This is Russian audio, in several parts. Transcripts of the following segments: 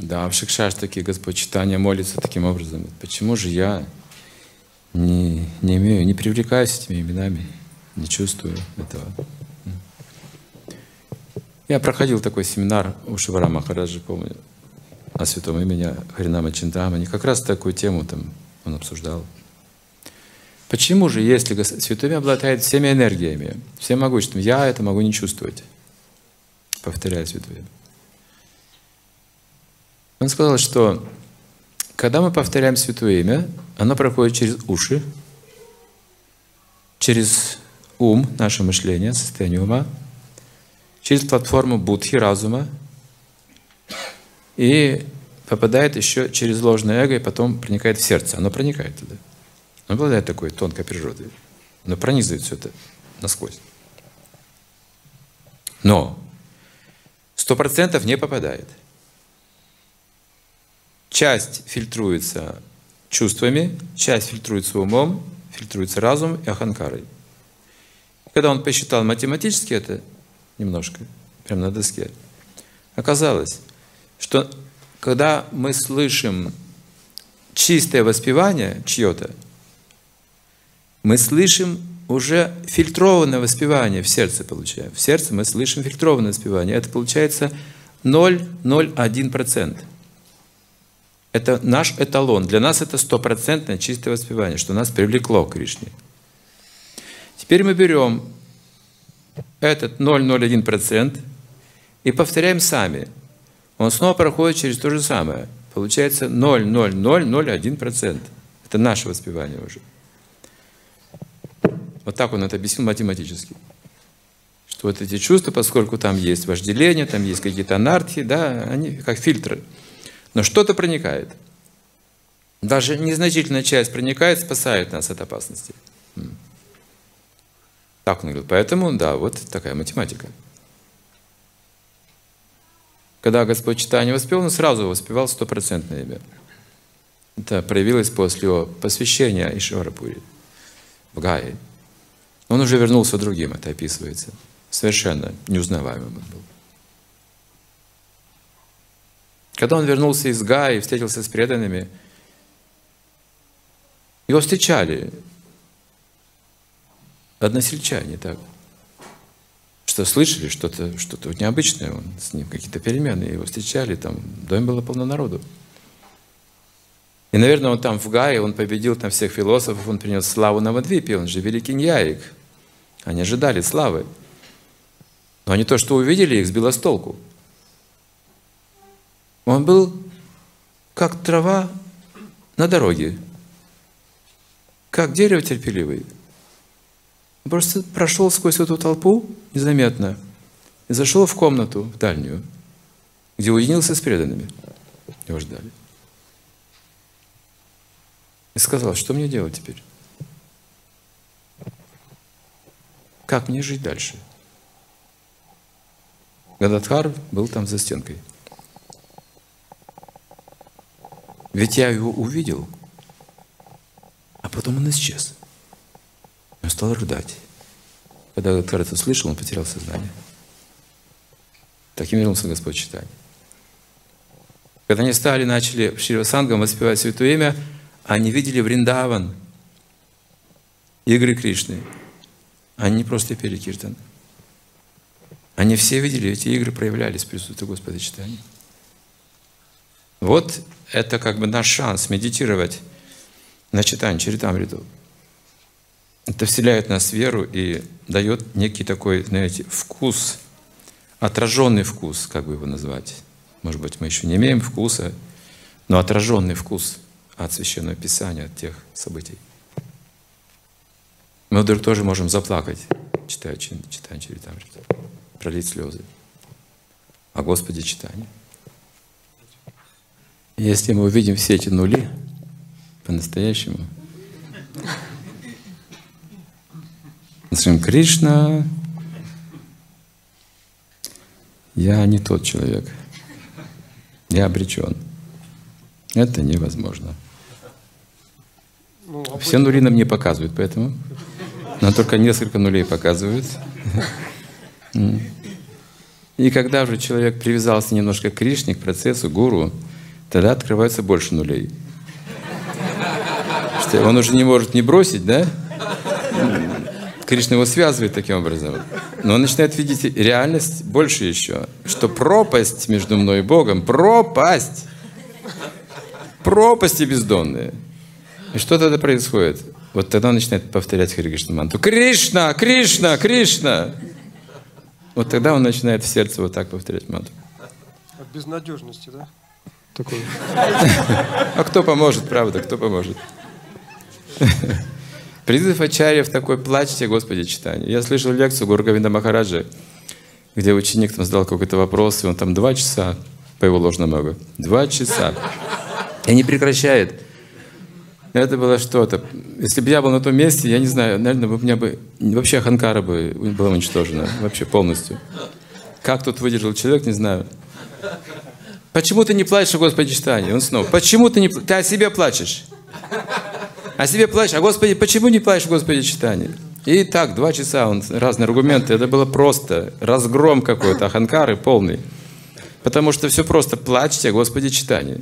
Да, в Шикшаш такие Господь Чайтанья молится таким образом. Почему же я не привлекаюсь этими именами, не чувствую этого? Я проходил такой семинар у Шиврама Махараджа, помню, о Святом Имени Харинама Чинтамани. Как раз такую тему там он обсуждал. Почему же, если Святое Имя обладает всеми энергиями, всем могуществом, я это могу не чувствовать? Повторяю Святое Имя. Он сказал, что когда мы повторяем Святое Имя, оно проходит через уши, через ум, наше мышление, состояние ума, через платформу будхи, разума, и попадает еще через ложное эго, и потом проникает в сердце. Оно проникает туда. Оно обладает такой тонкой природой. Оно пронизывает все это насквозь. Но 100% не попадает. Часть фильтруется чувствами, часть фильтруется умом, фильтруется разумом и аханкарой. Когда он посчитал математически это, немножко, прямо на доске, оказалось, что когда мы слышим чистое воспевание чье-то, мы слышим уже фильтрованное воспевание в сердце получаем. В сердце мы слышим фильтрованное воспевание. Это получается 0,01%. Это наш эталон. Для нас это 100% чистое воспевание, что нас привлекло к Кришне. Теперь мы берем этот 0,01% и повторяем сами. Он снова проходит через то же самое. Получается 0,0001%. Это наше воспевание уже. Вот так он это объяснил математически. Что вот эти чувства, поскольку там есть вожделение, там есть какие-то анархии, да, они как фильтры. Но что-то проникает. Даже незначительная часть проникает, спасает нас от опасности. Так он говорит. Поэтому, да, вот такая математика. Когда Господь Чайтанья воспевал, он сразу воспевал 100% имя. Это проявилось после его посвящения Ишварапури в Гае. Он уже вернулся другим, это описывается. Совершенно неузнаваемым он был. Когда он вернулся из Гаи и встретился с преданными, его встречали односельчане так, что слышали что-то необычное, он, с ним какие-то перемены, его встречали, там доме было полно народу. И, наверное, он там в Гае, он победил там всех философов, он принес славу на Мадвипи, он же великий ньяик. Они ожидали славы. Но они то, что увидели, их сбило с толку. Он был как трава на дороге, как дерево терпеливое. Он просто прошел сквозь эту толпу незаметно и зашел в комнату, в дальнюю, где уединился с преданными. Его ждали. И сказал, что мне делать теперь? Как мне жить дальше? Гададхар был там за стенкой. Ведь я его увидел, а потом он исчез. Он стал рыдать. Когда Гададхар это услышал, он потерял сознание. Таким вернулся Господь Чайтанья. Когда они стали, начали Шривасангам воспевать Святое Имя, они видели Вриндаван, игры Кришны. Они не просто пели киртан. Они все видели, эти игры проявлялись в присутствии Господа Чайтаньи. Вот это как бы наш шанс медитировать на Чайтанья-чаритамриту. Это вселяет в нас веру и дает некий такой, знаете, вкус, отраженный вкус, как бы его назвать. Может быть, мы еще не имеем вкуса, но отраженный вкус от Священного Писания, от тех событий. Мы вдруг тоже можем заплакать, читая Чайтанья-чаритамриту, пролить слезы о Господе Чайтанье. Если мы увидим все эти нули по-настоящему, мы скажем: Кришна, я не тот человек, я обречен. Это невозможно. Ну, а все нули нам не показывают, поэтому нам только несколько нулей показывают. И когда же человек привязался немножко к Кришне, к процессу, к гуру, тогда открывается больше нулей. Что он уже не может не бросить, да? Кришна его связывает таким образом. Но он начинает видеть реальность больше еще, что пропасть между мной и Богом, пропасть, пропасти бездонные. И что тогда происходит? Вот тогда он начинает повторять Харе Кришна мантру. Кришна, Кришна, Кришна! Вот тогда он начинает в сердце вот так повторять мантру. От безнадежности, да? Такой. А кто поможет, правда, кто поможет? Призыв ачарьев такой: плачьте, Господи, Чайтанья. Я слышал лекцию Гургавинда Махараджа, где ученик там задал какой-то вопрос, и он там 2 часа, по его ложному эго, 2 часа. И не прекращает. Это было что-то. Если бы я был на том месте, я не знаю, наверное, у меня бы вообще Аханкара бы была уничтожена. Вообще полностью. Как тут выдержал человек, не знаю. Почему ты не плачешь, Господи, Чайтанья? Он снова. Почему ты не плачешь? Ты о себе плачешь. О себе плачешь. А Господи, почему не плачешь, Господи, Чайтанья? И так, 2 часа, он разные аргументы. Это было просто разгром какой-то, Аханкары полный. Потому что все просто. Плачьте, Господи, Чайтанья.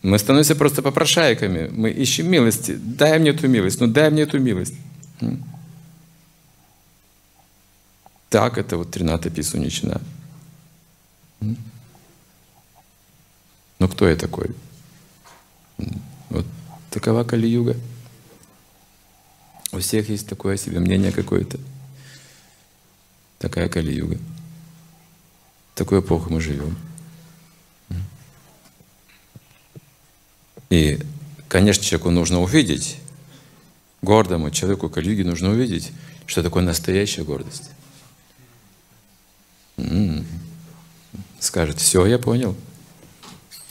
Мы становимся просто попрошайками. Мы ищем милости. Дай мне эту милость. Ну дай мне эту милость. Так это вот Трината Писуничина. Ну кто я такой? Вот такова Кали-Юга. У всех есть такое себе мнение какое-то. Такая Кали-Юга. В такую эпоху мы живем. И, конечно, человеку нужно увидеть, гордому человеку Кали-Юги нужно увидеть, что такое настоящая гордость. Скажет: все, я понял.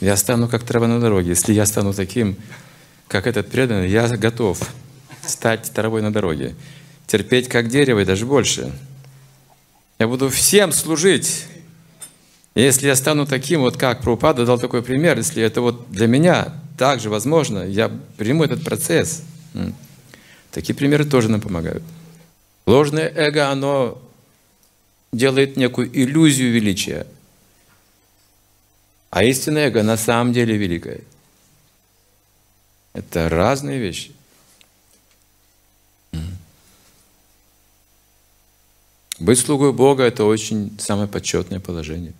Я стану как трава на дороге. Если я стану таким, как этот преданный, я готов стать травой на дороге. Терпеть как дерево и даже больше. Я буду всем служить. Если я стану таким, вот как Прабхупада дал такой пример, если это вот для меня также возможно, я приму этот процесс. Такие примеры тоже нам помогают. Ложное эго, оно делает некую иллюзию величия. А истинное эго на самом деле великое. Это разные вещи. Быть слугой Бога — это очень самое почетное положение.